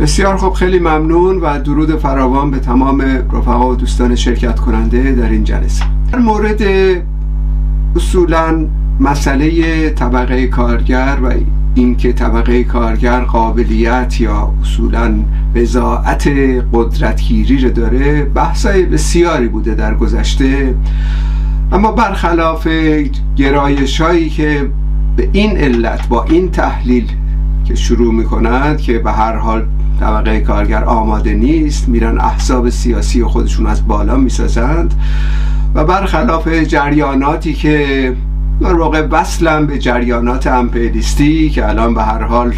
بسیار خوب، خیلی ممنون و درود فراوان به تمام رفقا و دوستان شرکت کننده در این جلسه. در مورد اصولاً مسئله طبقه کارگر و اینکه طبقه کارگر قابلیت یا اصولاً بضاعت قدرتگیری رو داره، بحثای بسیاری بوده در گذشته، اما برخلاف گرایش‌هایی که به این علت با این تحلیل که شروع می‌کنند که به هر حال طبقه کارگر آماده نیست، میرن احزاب سیاسی خودشون از بالا میسازند، و برخلاف جریاناتی که در واقع وصلن به جریانات امپریالیستی که الان به هر حال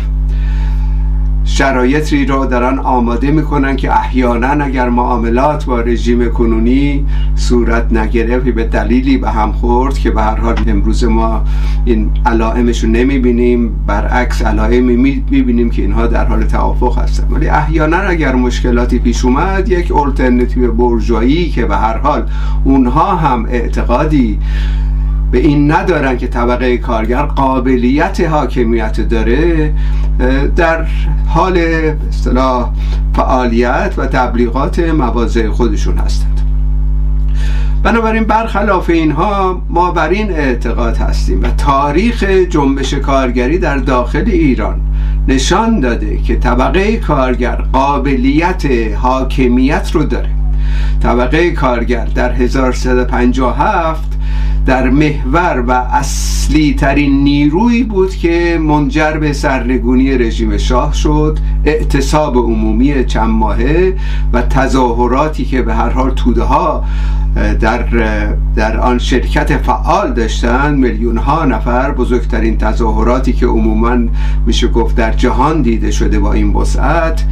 شرایطی را دارن آماده میکنن که احیانا اگر معاملات با رژیم کنونی صورت نگرفت به دلیلی به هم خورد که به هر حال امروز ما این علائمش رو نمیبینیم، برعکس علائمی میبینیم که اینها در حال توافق هستن، ولی احیانا اگر مشکلاتی پیش اومد یک آلترناتیو بورژوایی که به هر حال اونها هم اعتقادی به این ندارن که طبقه کارگر قابلیت حاکمیت داره، در حال به اصطلاح فعالیت و تبلیغات مواضع خودشون هستند. بنابراین برخلاف اینها ما بر این اعتقاد هستیم و تاریخ جنبش کارگری در داخل ایران نشان داده که طبقه کارگر قابلیت حاکمیت رو داره. طبقه کارگر در 1357 در محور و اصلی ترین نیرویی بود که منجر به سرنگونی رژیم شاه شد، اعتصاب عمومی چند ماهه و تظاهراتی که به هر حال توده ها در آن شرکت فعال داشتند، میلیون ها نفر، بزرگترین تظاهراتی که عموما میشه گفت در جهان دیده شده با این وسعت.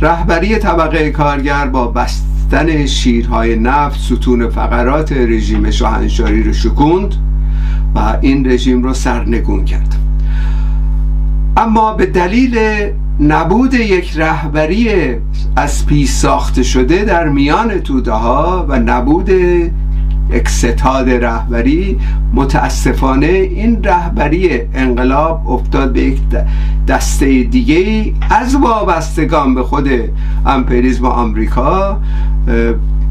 رهبری طبقه کارگر با بستن شیرهای نفت ستون فقرات رژیم شاهنشاهی رو شکوند و این رژیم رو سرنگون کرد. اما به دلیل نبود یک رهبری از پیش ساخته شده در میان توده ها و نبود یک ستاد رهبری، متاسفانه این رهبری انقلاب افتاد به یک دسته دیگه از وابستگان به خود امپریالیسم آمریکا،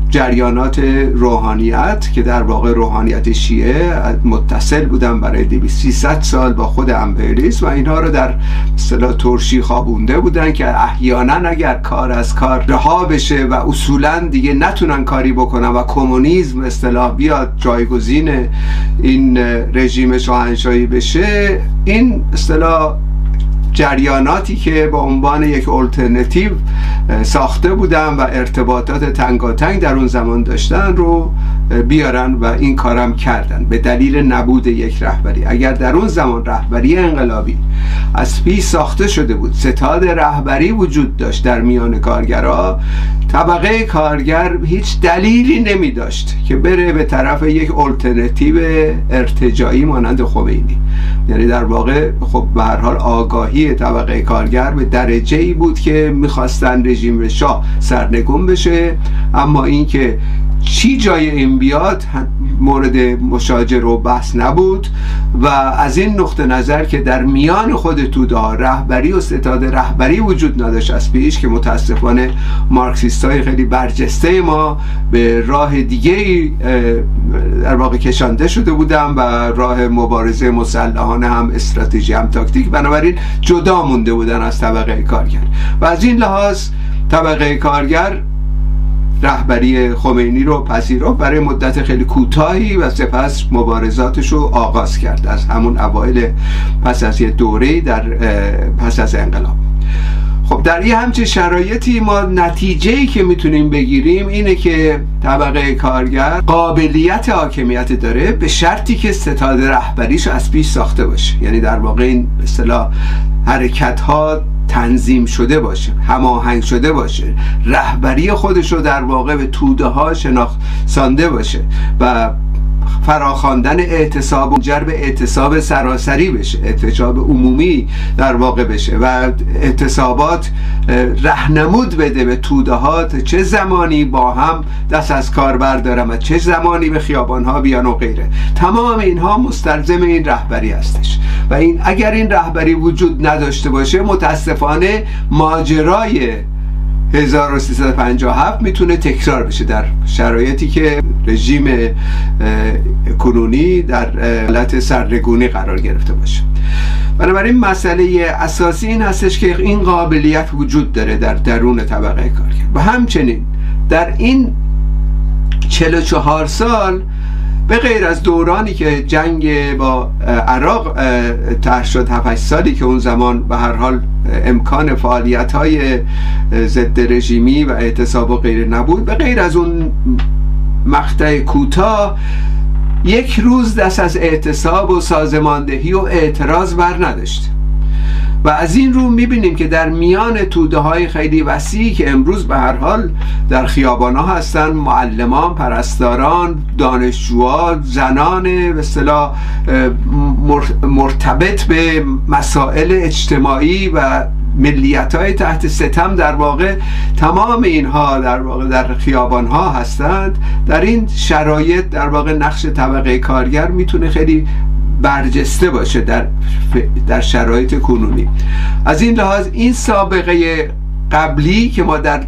جریانات روحانیت که در واقع روحانیت شیعه متصل بودن برای 200 سال با خود امپریالیسم و اینها رو در اصطلاح ترشی خوابونده بودن که احیانا اگر کار از کار رها بشه و اصولا دیگه نتونن کاری بکنن و کمونیسم اصطلاح بیاد جایگزین این رژیم شاهنشاهی بشه، این اصطلاح جریاناتی که به عنوان یک آلترناتیو ساخته بودن و ارتباطات تنگاتنگ در اون زمان داشتن رو بیارن و این کارم کردن به دلیل نبود یک رهبری. اگر در اون زمان رهبری انقلابی از پیش ساخته شده بود، ستاد رهبری وجود داشت در میان کارگرها، طبقه کارگر هیچ دلیلی نمی داشت که بره به طرف یک آلترناتیو ارتجاعی مانند خمینی. یعنی در واقع خب به هر حال آگاهی طبقه کارگر به درجه ای بود که میخواستن رژیم شاه سرنگون بشه، اما اینکه چی جای این بیاد مورد مشاجره و بحث نبود و از این نقطه نظر که در میان خود توده ها رهبری و ستاد رهبری وجود نداشت از پیش، که متاسفانه مارکسیست های خیلی برجسته ما به راه دیگه در واقع کشانده شده بودن و راه مبارزه مسلحانه، هم استراتژی هم تاکتیک، بنابراین جدا مونده بودن از طبقه کارگر و از این لحاظ طبقه کارگر رهبری خمینی رو پذیرفت برای مدت خیلی کوتاهی و سپس مبارزاتش رو آغاز کرد از همون اوایل پس از یه دوره در پس از انقلاب. خب در یه همچین شرایطی ما نتیجه‌ای که میتونیم بگیریم اینه که طبقه کارگر قابلیت حاکمیت داره به شرطی که ستاد رهبریش از پیش ساخته باشه، یعنی در واقع این به اصطلاح حرکت‌ها تنظیم شده باشه، هماهنگ شده باشه، رهبری خودش رو در واقع به توده ها شناسانده باشه و فراخواندن اعتصاب و جلب اعتصاب سراسری بشه، اعتصاب عمومی در واقع بشه و اعتصابات رهنمود بده به توده ها چه زمانی با هم دست از کار بردارن و چه زمانی به خیابان ها بیان و غیره. تمام اینها مستلزم این رهبری هستش و این اگر این رهبری وجود نداشته باشه، متاسفانه ماجرای 1357 میتونه تکرار بشه در شرایطی که رژیم کنونی در حالت سرنگونی قرار گرفته باشه. بنابراین مسئله اساسی این هستش که این قابلیت وجود داره در درون طبقه کارگر و همچنین در این 44 سال به غیر از دورانی که جنگ با عراق طرح شد، 7-8 سالی که اون زمان به هر حال امکان فعالیت‌های ضد رژیمی و اعتصاب و غیره نبود، به غیر از اون مقطع کوتاه یک روز دست از اعتصاب و سازماندهی و اعتراض بر نداشت و از این رو میبینیم که در میان توده های خیلی وسیعی که امروز به هر حال در خیابان ها هستن، معلمان، پرستاران، دانشجوها، زنان به اصطلاح مرتبط به مسائل اجتماعی و ملیت های تحت ستم، در واقع تمام اینها در واقع در خیابان ها هستند. در این شرایط در واقع نقش طبقه کارگر میتونه خیلی برجسته باشه در شرایط کنونی. از این لحاظ این سابقه قبلی که ما در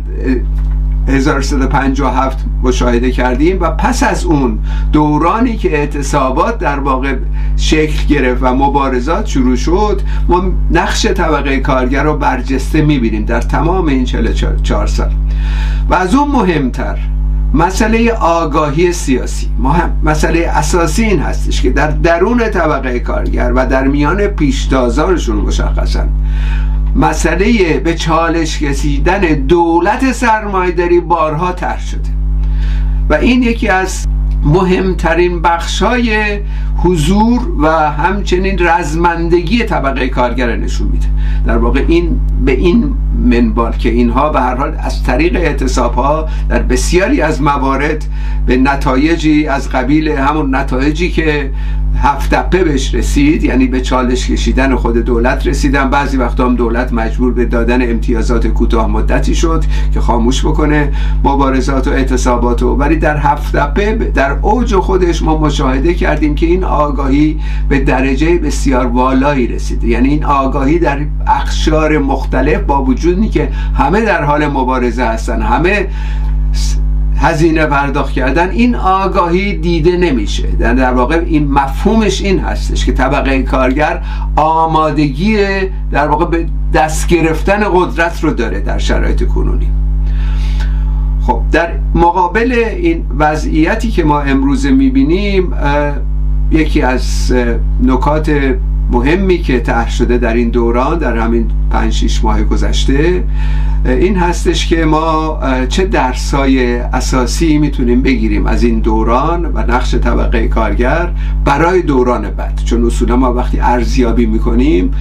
1357 مشاهده کردیم و پس از اون دورانی که اعتصابات در واقع شکل گرفت و مبارزات شروع شد، ما نقش طبقه کارگر رو برجسته میبینیم در تمام این 44 سال. و از اون مهمتر مسئله آگاهی سیاسی، مسئله اساسی این هستش که در درون طبقه کارگر و در میان پیشتازانشون مشخصاً مسئله به چالش کشیدن دولت سرمایه‌داری بارها طرح شده و این یکی از مهمترین بخش‌های حضور و همچنین رزمندگی طبقه کارگر نشون میده. در واقع این به این منبار که اینها به هر حال از طریق اعتصاب‌ها در بسیاری از موارد به نتایجی از قبیل همون نتایجی که هفت‌تپه بهش رسید، یعنی به چالش کشیدن خود دولت رسیدن. بعضی وقتا هم دولت مجبور به دادن امتیازات کوتاه مدتی شد که خاموش بکنه مبارزات و اعتصابات و ولی در هفت‌تپه در اوج خودش ما مشاهده کردیم که این آگاهی به درجه بسیار بالایی رسیده. یعنی این آگاهی در اقشار مختلف با وجودی که همه در حال مبارزه هستن، همه هزینه پرداخت کردن، این آگاهی دیده نمیشه. در واقع این مفهومش این هستش که طبقه کارگر آمادگی در واقع به دست گرفتن قدرت رو داره در شرایط کنونی. خب در مقابل این وضعیتی که ما امروز میبینیم، یکی از نکات مهمی که طرح شده در این دوران، در همین 5-6 ماه گذشته، این هستش که ما چه درس‌های اساسی میتونیم بگیریم از این دوران و نقش طبقه کارگر برای دوران بعد. چون اصولا ما وقتی ارزیابی میکنیم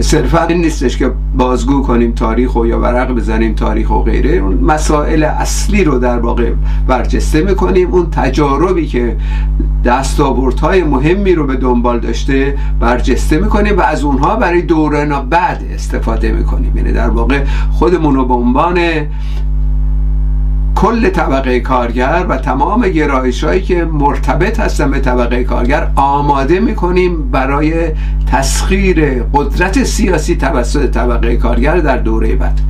صرفا این نیستش که بازگو کنیم تاریخ و یا ورق بزنیم تاریخ و غیره، اون مسائل اصلی رو در واقع برجسته میکنیم، اون تجاربی که دستاوردهای مهمی رو به دنبال داشته برجسته میکنیم و از اونها برای دوران بعد استفاده میکنیم. یعنی در واقع خودمون رو به عنوان کل طبقه کارگر و تمام گرایش‌هایی که مرتبط هستن به طبقه کارگر آماده میکنیم برای تسخیر قدرت سیاسی توسط طبقه کارگر در دوره بعد.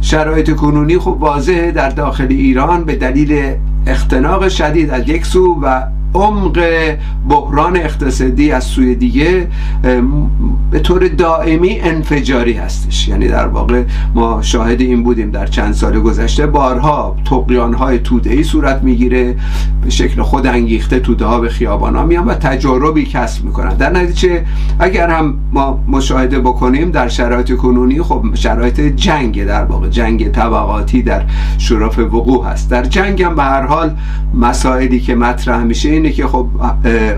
شرایط کنونی خب واضحه در داخل ایران به دلیل اختناق شدید از یک سو و عمق بحران اقتصادی از سوی دیگه به طور دائمی انفجاری هستش. یعنی در واقع ما شاهد این بودیم در چند سال گذشته بارها طغیان‌های توده‌ای صورت میگیره، به شکل خود انگیخته توده‌ها به خیابان‌ها میان و تجاربی کسب میکنن. در نتیجه اگر هم ما مشاهده بکنیم در شرایط کنونی، خب شرایط جنگ، در واقع جنگ طبقاتی در شرف وقوع هست. در جنگ هم به هر حال مسائلی که مطرح میشه اینه که خب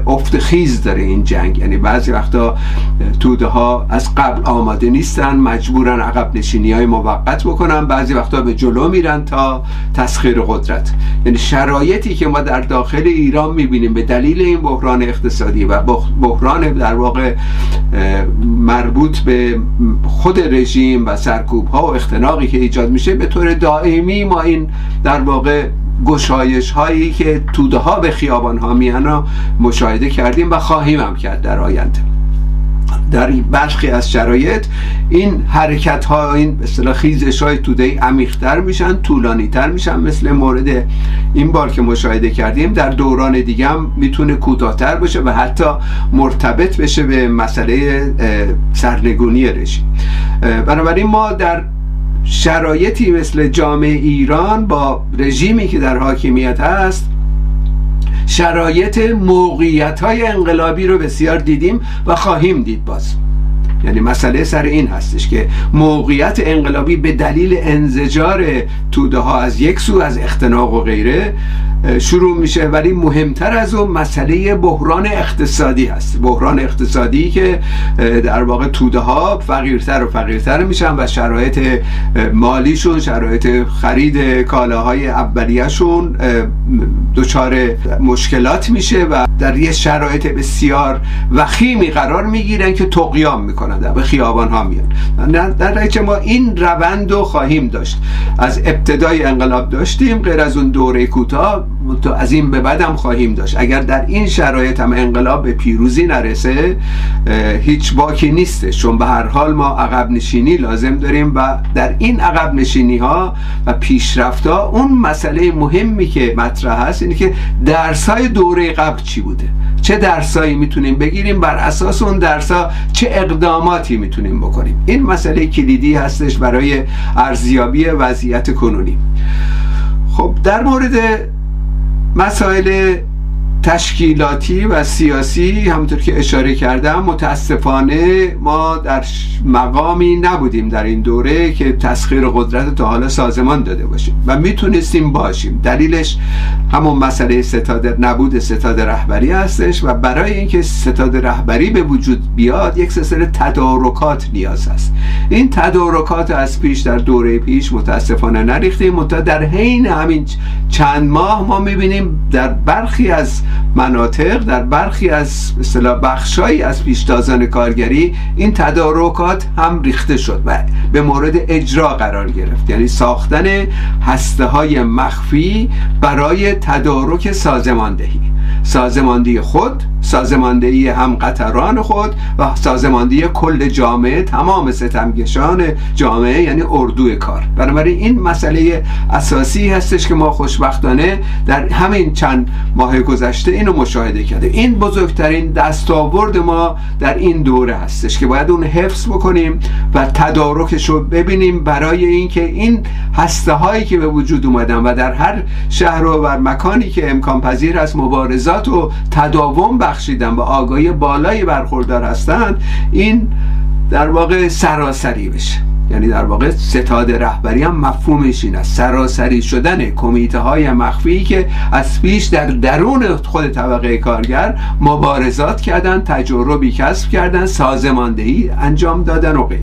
افت خیز داره این جنگ، یعنی بعضی وقتا توده ها از قبل آماده نیستن، مجبورن عقب نشینی های موقت بکنن، بعضی وقتا به جلو میرن تا تسخیر قدرت. یعنی شرایطی که ما در داخل ایران میبینیم به دلیل این بحران اقتصادی و بحران در واقع مربوط به خود رژیم و سرکوب ها و اختناقی که ایجاد میشه، به طور دائمی ما این در واقع گشایش هایی که توده ها به خیابان ها میانا مشاهده کردیم و خواهیم هم کرد در آینده. در برخی از شرایط این حرکت ها، این به اصطلاح خیزش های توده ای عمیق‌تر میشن، طولانی تر میشن، مثل مورد این بار که مشاهده کردیم. در دوران دیگه هم میتونه کوتاه‌تر باشه و حتی مرتبط بشه به مسئله سرنگونی رژیم. بنابراین ما در شرایطی مثل جامعه ایران با رژیمی که در حاکمیت هست، شرایط موقعیت‌های انقلابی رو بسیار دیدیم و خواهیم دید باز. یعنی مسئله سر این هستش که موقعیت انقلابی به دلیل انزجار توده ها از یک سو از اختناق و غیره شروع میشه، ولی مهمتر از اون مسئله بحران اقتصادی هست. بحران اقتصادی که در واقع توده ها فقیرتر و فقیرتر میشن و شرایط مالیشون، شرایط خرید کالاهای اولیه‌شون دچار مشکلات میشه و در یه شرایط بسیار وخیمی قرار میگیرن که طغیان میکنن، در خیابان ها میان. در نتیجه ما این روند رو خواهیم داشت. از ابتدای انقلاب داشتیم، غیر از اون دوره کوتاه تا از این به بعد هم خواهیم داشت. اگر در این شرایط هم انقلاب به پیروزی نرسه هیچ باکی نیستش، چون به هر حال ما عقب نشینی لازم داریم و در این عقب نشینی ها و پیشرفت ها اون مسئله مهمی که مطرح هست اینه که درسای دوره قبل چی بوده، چه درسایی میتونیم بگیریم، بر اساس اون درس‌ها چه اقداماتی میتونیم بکنیم. این مسئله کلیدی هستش برای ارزیابی وضعیت کنونی. خب در مورد مسائل تشکیلاتی و سیاسی همونطور که اشاره کردم، متاسفانه ما در مقامی نبودیم در این دوره که تسخیر قدرت تا حالا سازمان داده باشیم و میتونستیم باشیم. دلیلش همون مسئله ستاد، نبود ستاد رهبری هستش و برای اینکه ستاد رهبری به وجود بیاد یک سلسله تدارکات نیاز هست. این تدارکات از پیش در دوره پیش متاسفانه نریختیم. تا در حین همین چند ماه ما میبینیم در برخی از مناطق، در برخی از مثلا بخشایی از پیشتازان کارگری این تدارکات هم ریخته شد و به مورد اجرا قرار گرفت. یعنی ساختن هسته‌های مخفی برای تدارک سازماندهی، سازماندهی خود، سازماندهی هم قطران خود و سازماندهی کل جامعه، تمام ستمگشان جامعه، یعنی اردو کار. بنابراین این مسئله اساسی هستش که ما خوشبختانه در همین چند ماه گذشته اینو مشاهده کردیم. این بزرگترین دستاورد ما در این دوره هستش که باید اون حفظ بکنیم و تدارکش رو ببینیم، برای اینکه این هسته هایی که به وجود اومدن و در هر شهر و مکانی که امکان پذیر است مبارزات و تداوم بخشیدن و آگاهی بالایی برخوردار هستند، این در واقع سراسری بشه. یعنی در واقع ستاد رهبری هم مفهومش این است، سراسری شدن کمیته های مخفی که از پیش در درون خود طبقه کارگر مبارزات کردن، تجربی کسب کردن، سازماندهی انجام دادن و غیره.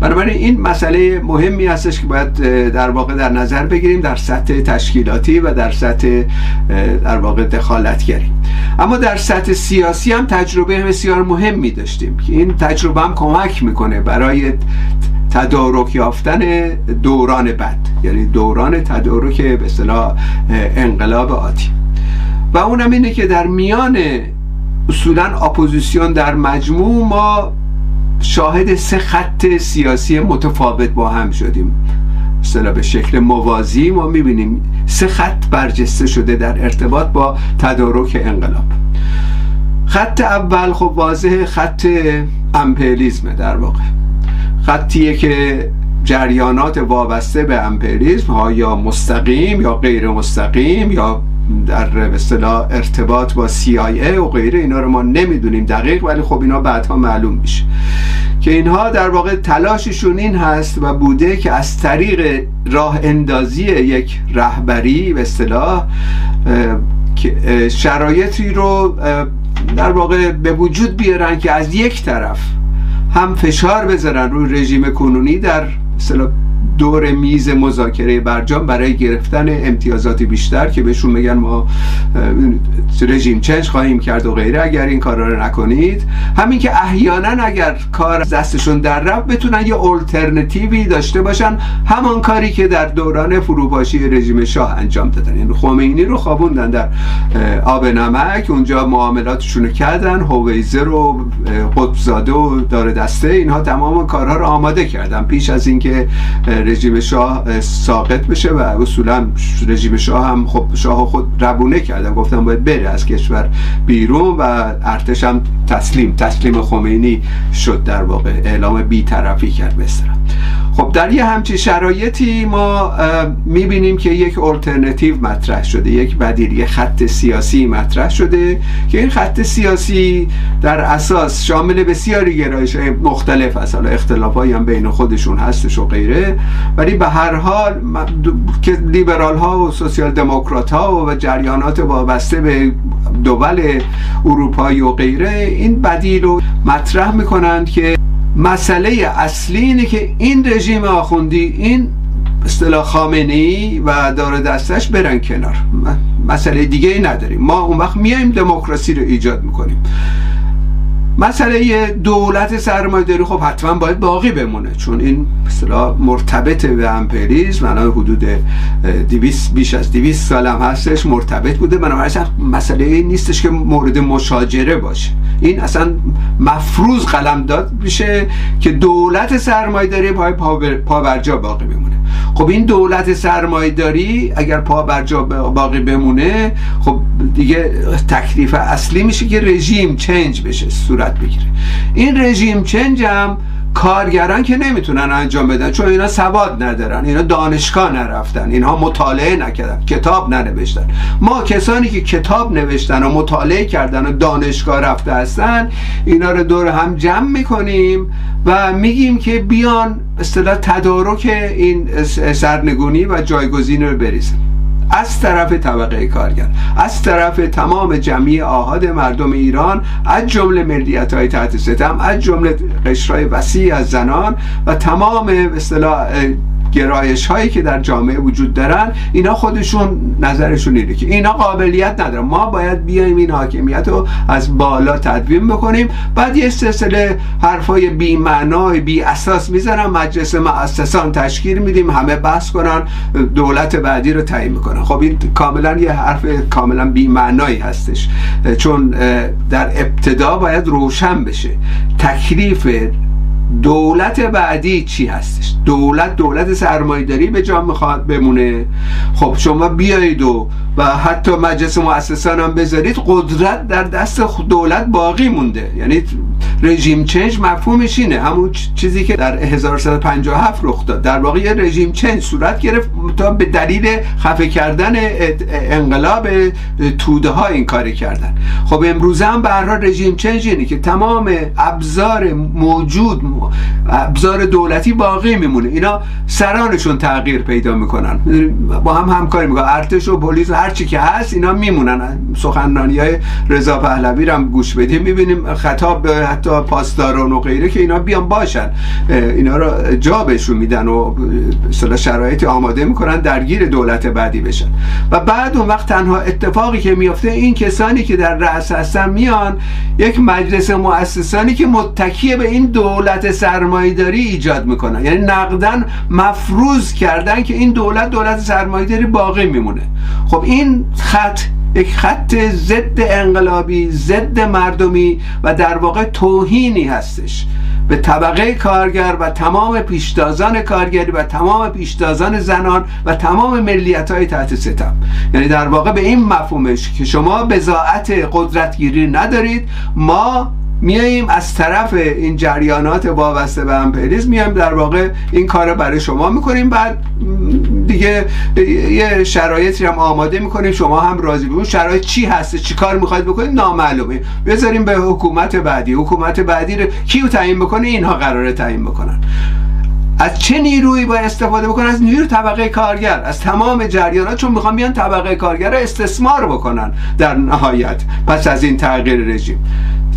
بنابراین این مسئله مهمی هستش که باید در واقع در نظر بگیریم در سطح تشکیلاتی و در سطح در واقع دخالتگری. اما در سطح سیاسی هم تجربه بسیار مهمی داشتیم که این تجربه هم کمک میکنه برای تدارک یافتن دوران بعد، یعنی دوران تدارک به اصطلاح انقلاب آتی. و اونم اینه که در میان اصولا اپوزیسیون در مجموع ما شاهد سه خط سیاسی متفاوت با هم شدیم. مثلا به شکل موازی ما میبینیم سه خط برجسته شده در ارتباط با تدارک انقلاب. خط اول خب واضح، خط امپریالیسم، در واقع خطیه که جریانات وابسته به امپریالیسم ها یا مستقیم یا غیر مستقیم یا در به اصطلاح ارتباط با CIA و غیره، اینا رو ما نمیدونیم دقیق، ولی خب اینا بعدها معلوم میشه که اینها در واقع تلاششون این هست و بوده که از طریق راه اندازی یک رهبری به اصطلاح شرایطی رو در واقع به وجود بیارن که از یک طرف هم فشار بذارن روی رژیم کنونی در مثلا دور میز مذاکره برجام برای گرفتن امتیازات بیشتر که بهشون میگن ما رژیم چنج خواهیم کرد و غیره اگر این کارا رو نکنید، همین که احیانا اگر کار دستشون در رفت بتونن یه آلترناتیوی داشته باشن، همان کاری که در دوران فروپاشی رژیم شاه انجام دادن. یعنی خمینی رو خوابوندن در آب نمک، اونجا معاملاتشون رو کردن، هویزه رو، قطبزاده و دار دسته، اینها تمام کارها رو آماده کردن پیش از اینکه رژیم شاه ساقط بشه. و اصولا رژیم شاه هم خب شاه خود ربونه کردن، گفتن باید بره از کشور بیرون و ارتش هم تسلیم خمینی شد، در واقع اعلام بی‌طرفی کرد به اصطلاح. خب در یه همچین شرایطی ما میبینیم که یک آلترناتیو مطرح شده، یک بدیل، یک خط سیاسی مطرح شده که این خط سیاسی در اساس شامل بسیاری گرایش‌های مختلف است، حالا اختلافایی هم بین خودشون هستش و غیره، ولی به هر حال که لیبرال ها و سوسیال دموکرات ها و جریانات وابسته به دول اروپایی و غیره این بدیل رو مطرح میکنند که مسئله اصلی اینه که این رژیم آخوندی، این اصطلاح خامنه‌ای و دار دستش برن کنار، مسئله دیگه ای نداریم، ما اون وقت میایم دموکراسی رو ایجاد میکنیم. مسئله دولت سرمایه‌داری خب حتما باید باقی بمونه، چون این مثلا مرتبط به امپریالیسم، الان حدود 200 بیش از 200 سال هم هستش مرتبط بوده، بنابراین مسئله این نیستش که مورد مشاجره باشه. این اصلا مفروض قلمداد میشه که دولت سرمایه‌داری پا برجا باقی بمونه. خب این دولت سرمایه‌داری اگر پا برجا باقی بمونه، خب دیگه تکلیف اصلی میشه که رژیم چنج بشه، صورت بگیره. این رژیم چنج هم کارگران که نمیتونن انجام بدن، چون اینا سواد ندارن، اینا دانشگاه نرفتن، اینها مطالعه نکردن، کتاب ننوشتن. ما کسانی که کتاب نوشتن و مطالعه کردن و دانشگاه رفته هستن، اینا رو دور هم جمع میکنیم و میگیم که بیان اصطلاح تدارک این سرنگونی و جایگزین رو بریزن از طرف طبقه کارگر، از طرف تمام جمعی آحاد مردم ایران، از جمله ملیت‌های تحت ستم، از جمله قشرهای وسیع از زنان و تمام به اصطلاح گرایش هایی که در جامعه وجود دارن. اینا خودشون نظرشون اینه که اینا قابلیت ندارن، ما باید بیایم این حاکمیت رو از بالا تدوین بکنیم. بعد یه سلسله حرفای بی معنا بی اساس میزنن، مجلس مؤسسان تشکیل میدیم، همه بحث کنن، دولت بعدی رو تعیین میکنن. خب این کاملا یه حرف کاملا بی معنایی هستش، چون در ابتدا باید روشن بشه تکلیف دولت بعدی چی هستش. دولت سرمایه‌داری به جا میخواد بمونه، خب شما بیایید و حتی مجلس مؤسسان هم بذارید، قدرت در دست دولت باقی مونده. یعنی رژیم چنج مفهومش اینه، همون چیزی که در 1357 رخ داد، در واقع رژیم چنج صورت گرفت تا به دلیل خفه کردن انقلاب توده ها این کاری کردن. خب امروزه هم به هر حال رژیم چنج اینه که تمام ابزار موجود، ابزار دولتی باقی میمونه، اینا سرانشون تغییر پیدا میکنن، با هم همکاری میکنن، ارتش و پلیس هرچی که هست اینا میمونن. سخنرانی‌های رضا پهلوی رو هم گوش بدیم، میبینیم خطاب به حتی پاسداران و غیره که اینا بیان باشن، اینا رو جا بهشون میدن و شرایط آماده میکنن درگیر دولت بعدی بشن. و بعد اون وقت تنها اتفاقی که میفته این کسانی که در رأس هستن میان یک مجلس مؤسسانی که متکی به این دولت سرمایه‌داری ایجاد میکنن، یعنی نقدن مفروض کردن که این دولت سرمایه‌داری باقی میمونه. خب این خط یک خط ضد انقلابی، ضد مردمی و در واقع توهینی هستش به طبقه کارگر و تمام پیشتازان کارگری و تمام پیشتازان زنان و تمام ملیت‌های تحت ستم. یعنی در واقع به این مفهومش که شما بضاعت قدرتگیری ندارید، ما میاییم از طرف این جریانات وابسته به امپریالیسم میایم در واقع این کار رو برای شما میکنیم، بعد دیگه یه شرایطی هم آماده میکنیم، شما هم راضی بشید. شرایط چی هست، چی کار میخواید بکنید، نامعلومه، بذاریم به حکومت بعدی رو کیو تعیین بکنه، اینها قراره تعیین بکنن. از چه نیرویی باید استفاده بکنن؟ از نیروی طبقه کارگر، از تمام جریانات، چون میخوان بیان طبقه کارگر را استثمار بکنن در نهایت پس از این تغییر رژیم.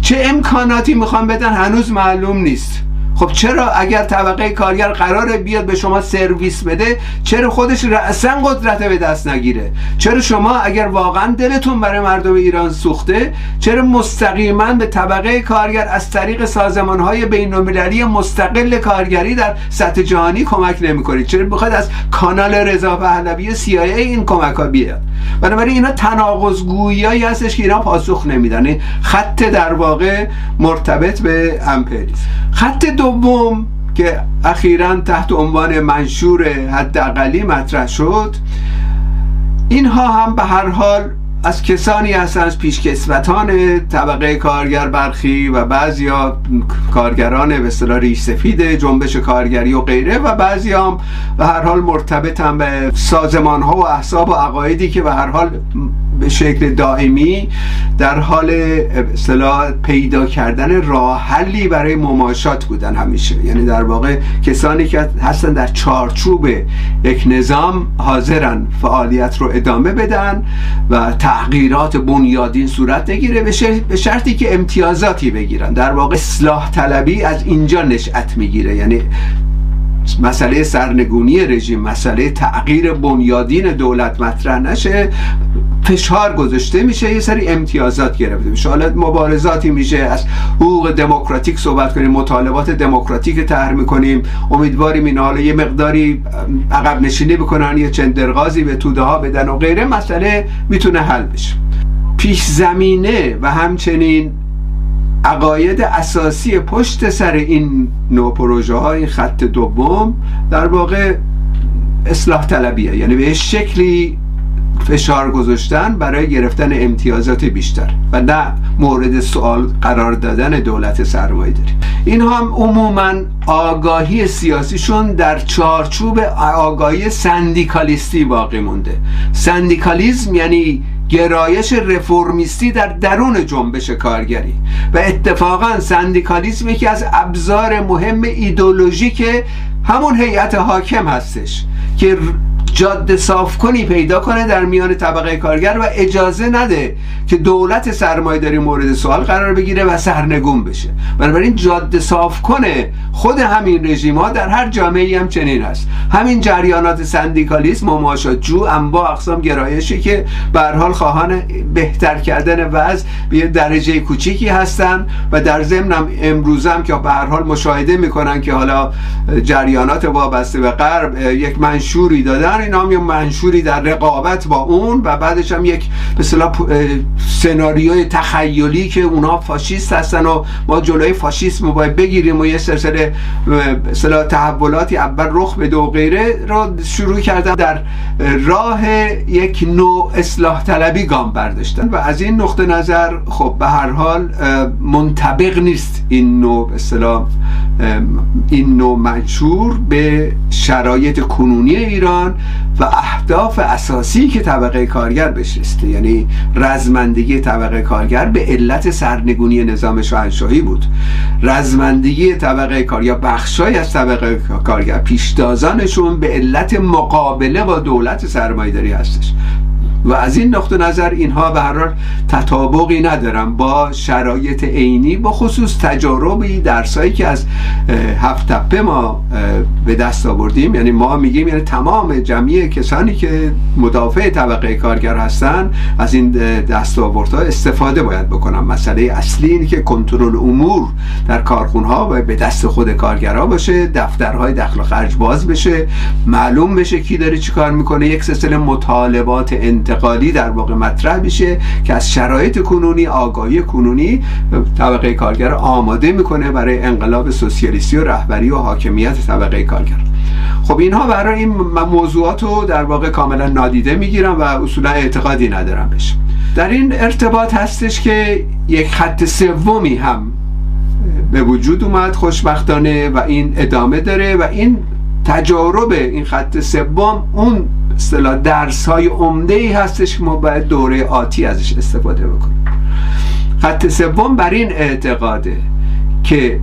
چه امکاناتی میخوان بدن هنوز معلوم نیست. خب چرا اگر طبقه کارگر قراره بیاد به شما سرویس بده، چرا خودش رأساً قدرت به دست نگیره؟ چرا شما اگر واقعا دلتون برای مردم ایران سوخته، چرا مستقیما به طبقه کارگر از طریق سازمانهای بین‌المللی مستقل کارگری در سطح جهانی کمک نمی‌کنید؟ چرا می‌خواد از کانال رضا پهلوی CIA این کمک‌ها بیاد؟ بنابراین اینا تناقض گویی هستش که اینا پاسخ نمیدن. خط در واقع مرتبط به امپریالیسم. خط دوم که اخیراً تحت عنوان منشور حداقلی مطرح شد، اینها هم به هر حال از کسانی هستند، از پیشکسوتان طبقه کارگر برخی و بعضیا کارگران به اصطلاح ریش سفید جنبش کارگری و غیره، و بعضی هم به هر حال مرتبط هم به سازمان ها و احزاب و عقایدی که به هر حال به شکل دائمی در حال به اصطلاح پیدا کردن راه حلی برای مماشات بودن همیشه. یعنی در واقع کسانی که هستن در چارچوب یک نظام حاضرن فعالیت رو ادامه بدن و تغییرات بنیادین صورت نگیره، به شرطی که امتیازاتی بگیرن. در واقع اصلاح طلبی از اینجا نشأت میگیره. یعنی مسئله سرنگونی رژیم، مسئله تغییر بنیادین دولت مطرح نشه، فشار گذاشته میشه، یه سری امتیازات گرفته میشه. حالا مبارزاتی میشه، از حقوق دموکراتیک صحبت کنیم، مطالبات دموکراتیک طرح میکنیم، امیدواریم اینا حالا یه مقداری عقب نشینی بکنن، یه چندرغازی به توده ها بدن و غیره، مسئله میتونه حل بشه. پیش زمینه و همچنین عقاید اساسی پشت سر این نوع پروژه ها، این خط دوم، در واقع اصلاح طلبیه. یعنی به شکلی فشار گذاشتن برای گرفتن امتیازات بیشتر و نه مورد سوال قرار دادن دولت سرمایه داری. این هم عموما آگاهی سیاسیشون در چارچوب آگاهی سندیکالیستی باقی مونده. سندیکالیسم یعنی گرایش رفرمیستی در درون جنبش کارگری و اتفاقا سندیکالیسم یکی از ابزار مهم ایدئولوژیک همون هیئت حاکم هستش که جاده صاف کنی پیدا کنه در میان طبقه کارگر و اجازه نده که دولت سرمایه‌داری مورد سوال قرار بگیره و سرنگون بشه. بنابراین جاده صاف کنه خود همین رژیم‌ها در هر جامعه‌ای هم چنین است. همین جریانات سندیکالیسم و مماشات‌جو انواع اقسام گرایشی که به هر حال خواهان بهتر کردن وضع به یه درجه کوچیکی هستن و در ضمن هم امروزه هم که به هر حال مشاهده می‌کنن که حالا جریانات وابسته به غرب یک منشوری دادن، نام یا منشوری در رقابت با اون و بعدش هم یک به اصطلاح سناریوی تخیلی که اونا فاشیست هستن و ما جلوی فاشیسم باید بگیریم و یه سلسله به اصطلاح تحولاتی اول رخ بده و غیره را شروع کردن در راه یک نوع اصلاح طلبی گام برداشتن و از این نقطه نظر خب به هر حال منطبق نیست این نوع به اصطلاح این نوع منشور به شرایط کنونی ایران و اهداف اساسی که طبقه کارگر بشریسته. یعنی رزمندگی طبقه کارگر به علت سرنگونی نظام شاهنشاهی بود. رزمندگی طبقه کارگر، بخشای از طبقه کارگر، پیشتازانشون به علت مقابله با دولت سرمایه‌داری هستش و از این نقطه نظر اینها به هر حال تطابقی ندارن با شرایط عینی، با خصوص تجاربی درسایی که از هفت تپه ما به دست آوردیم. یعنی ما میگیم یعنی تمام جمعی کسانی که مدافع طبقه کارگر هستن از این دستاوردها استفاده باید بکنن. مسئله اصلی اینه که کنترل امور در کارخونها باید به دست خود کارگرها باشه، دفترهای دخل و خرج باز بشه، معلوم بشه کی داره چیکار میکنه، یک سلسله مطالبات انتقالی در واقع مطرح میشه که از شرایط کنونی، آگاهی کنونی طبقه کارگر آماده میکنه برای انقلاب سوسیالیستی و رهبری و حاکمیت طبقه کارگر. خب اینها برای این موضوعات رو در واقع کاملا نادیده میگیرن و اصولا اعتقادی ندارن بهش. در این ارتباط هستش که یک خط سومی هم به وجود اومد خوشبختانه و این ادامه داره و این تجارب این خط سوم اون اصطلاح درس‌های عمده‌ای هستش که ما باید دوره آتی ازش استفاده بکنیم. خط سوم بر این اعتقاده که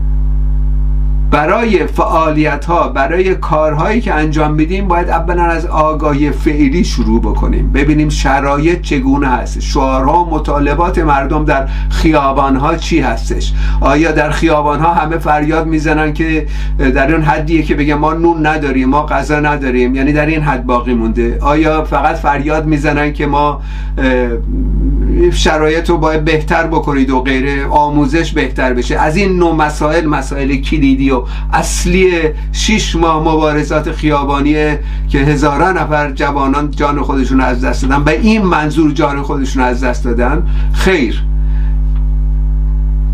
برای فعالیت‌ها، برای کارهایی که انجام میدیم باید اولا از آگاهی فعلی شروع بکنیم، ببینیم شرایط چگونه هست، شعارها و مطالبات مردم در خیابان‌ها چی هستش. آیا در خیابان‌ها همه فریاد میزنن که در اون حدیه که بگه ما نون نداریم، ما غذا نداریم، یعنی در این حد باقی مونده؟ آیا فقط فریاد میزنن که ما شرایط رو باید بهتر بکنید و غیره، آموزش بهتر بشه؟ از این نوع مسائل، مسائل کلیدی و اصلی 6 ماه مبارزات خیابانیه که هزاران نفر جوانان جان خودشون از دست دادن، به این منظور جان خودشون از دست دادن. خیر،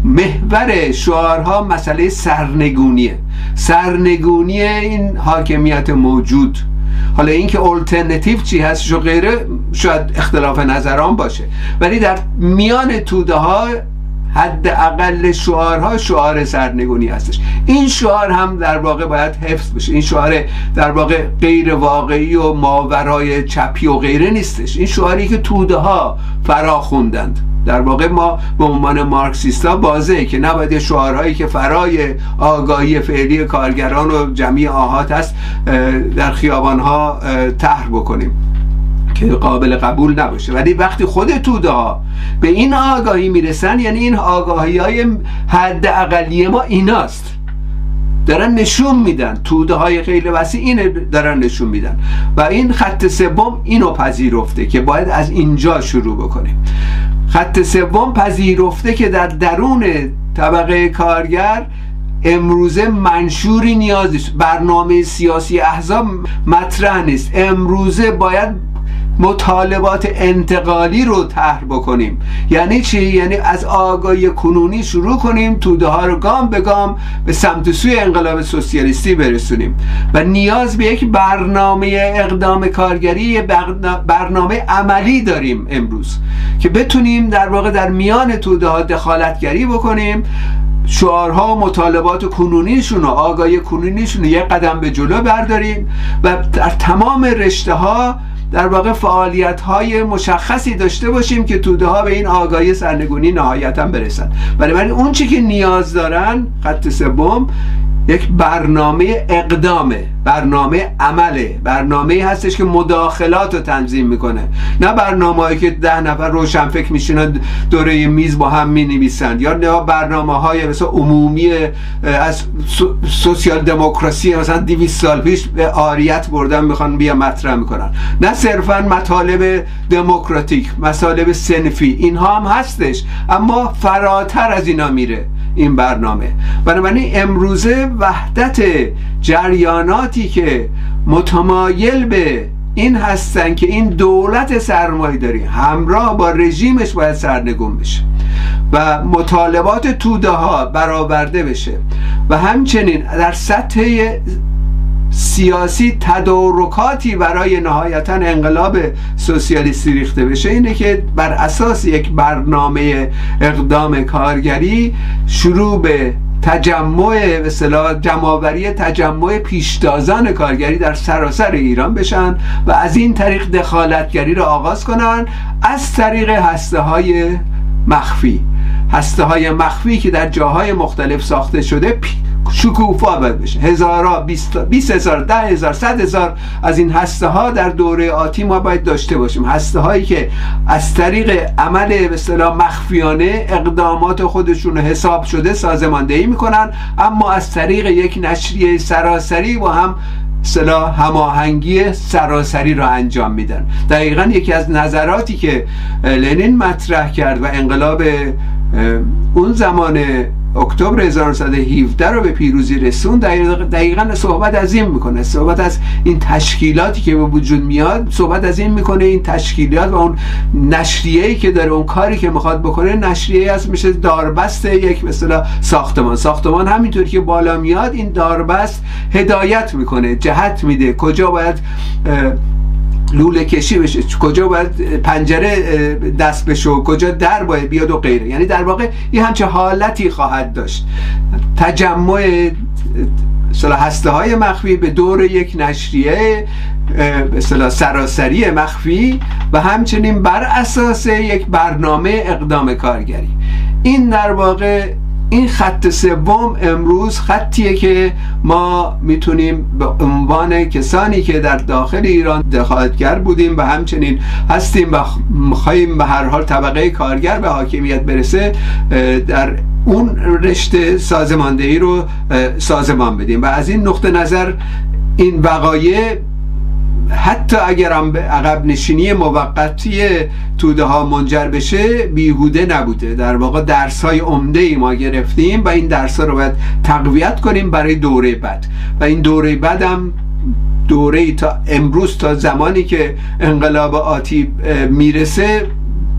محور شعارها مسئله سرنگونیه، سرنگونی این حاکمیت موجود. حالا اینکه الترناتیو چی هستش و غیره شاید اختلاف نظران باشه، ولی در میان توده ها حداقل شعارها شعار سرنگونی هستش. این شعار هم در واقع باید حفظ بشه. این شعار در واقع غیر واقعی و ماورای چپی و غیره نیستش، این شعاری که توده ها فرا خوندند. در واقع ما به عنوان مارکسیستا واضحه که نباید شعارهایی که فرای آگاهی فعلی کارگران و جمعی آهات هست در خیابانها طرح بکنیم که قابل قبول نباشه. ولی وقتی خود توده ها به این آگاهی میرسن، یعنی این آگاهی های حد اقلی ما ایناست، دارن نشون میدن، توده های خیلی وسیع اینه دارن نشون میدن و این خط سوم اینو پذیرفته که باید از اینجا شروع بکنیم. خط سوم پذیرفته که در درون طبقه کارگر امروزه منشوری نیاز نیست، برنامه سیاسی احزاب مطرح نیست، امروزه باید مطالبات انتقالی رو طرح بکنیم. یعنی چی؟ یعنی از آگاهی کنونی شروع کنیم، توده ها رو گام به گام به سمت سوی انقلاب سوسیالیستی برسونیم و نیاز به یک برنامه اقدام کارگری، برنامه عملی داریم امروز که بتونیم در واقع در میان توده ها دخالتگری بکنیم، شعارها و مطالبات کنونیشون و آگاهی کنونیشون یک قدم به جلو برداریم و در تمام رشته ها در واقع فعالیت های مشخصی داشته باشیم که توده ها به این آگاهی سرنگونی نهایتا برسن. بنابراین اون چی که نیاز دارن، خط سوم، یک برنامه اقدامه، برنامه عمله، برنامه هستش که مداخلات رو تنظیم میکنه، نه برنامه‌ای که 10 نفر روشنفکر میشینن دوره میز با هم مینویسن، یا برنامه‌های مثلا عمومی از سوسیال دموکراسی مثلا 200 سال پیش به عاریت بردن میخوان بیا مطرح میکنن. نه صرفا مطالب دموکراتیک، مطالب صنفی، اینها هم هستش اما فراتر از اینا میره این برنامه. بنابراین امروزه وحدت جریاناتی که متمایل به این هستن که این دولت سرمایه‌داری همراه با رژیمش باید سرنگون بشه و مطالبات توده ها برآورده بشه و همچنین در سطح سیاسی تدارکاتی برای نهایتا انقلاب سوسیالیستی ریخته بشه. اینه که بر اساس یک برنامه اقدام کارگری شروع به تجمع، به اصطلاح جمع‌آوری، تجمع پیشتازان کارگری در سراسر ایران بشن و از این طریق دخالتگری را آغاز کنن از طریق هسته‌های مخفی، هسته‌های مخفی که در جاهای مختلف ساخته شده شکوفا بشه. 1000 تا 20,000 10,000 100,000 از این هسته ها در دوره آتی ما باید داشته باشیم، هسته هایی که از طریق عمل به اصطلاح مخفیانه اقدامات خودشون حساب شده سازماندهی میکنن، اما از طریق یک نشریه سراسری با هم اصطلاح هماهنگی سراسری را انجام میدن. دقیقا یکی از نظراتی که لنین مطرح کرد و انقلاب اون زمان اکتبر 1917 رو به پیروزی رسون، دقیقا صحبت از این میکنه، صحبت از این تشکیلاتی که به وجود میاد، صحبت از این میکنه این تشکیلات و اون نشریه‌ای که داره، اون کاری که میخواد بکنه نشریه‌ای هست میشه داربست یک مثلا ساختمان. ساختمان همینطور که بالا میاد این داربست هدایت میکنه، جهت میده کجا باید لوله کشی بشه، کجا باید پنجره دست بشه، کجا در باید بیاد و غیره. یعنی در واقع این همچه حالتی خواهد داشت، تجمع هسته های مخفی به دور یک نشریه سراسری مخفی و همچنین بر اساس یک برنامه اقدام کارگری. این در واقع این خط سوم امروز خطیه که ما میتونیم به عنوان کسانی که در داخل ایران دخالتگر بودیم و همچنین هستیم و می‌خوایم به هر حال طبقه کارگر به حاکمیت برسه، در اون رشته سازماندهی رو سازمان بدیم. و از این نقطه نظر این وقایع، حتی اگر هم به عقب نشینی موقتی توده ها منجر بشه، بیهوده نبوده. در واقع درس های عمده ای ما گرفتیم و این درس ها رو باید تقویت کنیم برای دوره بعد. و این دوره بعد هم دوره تا امروز، تا زمانی که انقلاب آتی میرسه،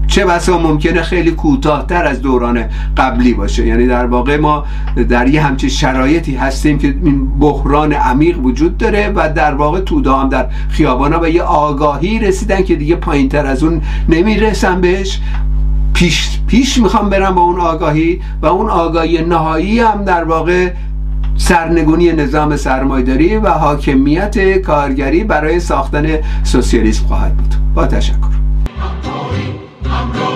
چه بسا ممکنه خیلی کوتاه‌تر از دوران قبلی باشه. یعنی در واقع ما در یه همچین شرایطی هستیم که این بحران عمیق وجود داره و در واقع توده هم در خیابانا به یه آگاهی رسیدن که دیگه پایین‌تر از اون نمیرسن بهش، پیش میخوام برم با اون آگاهی. و اون آگاهی نهایی هم در واقع سرنگونی نظام سرمایه‌داری و حاکمیت کارگری برای ساختن سوسیالیسم خواهد بود. با تشکر. I'm going.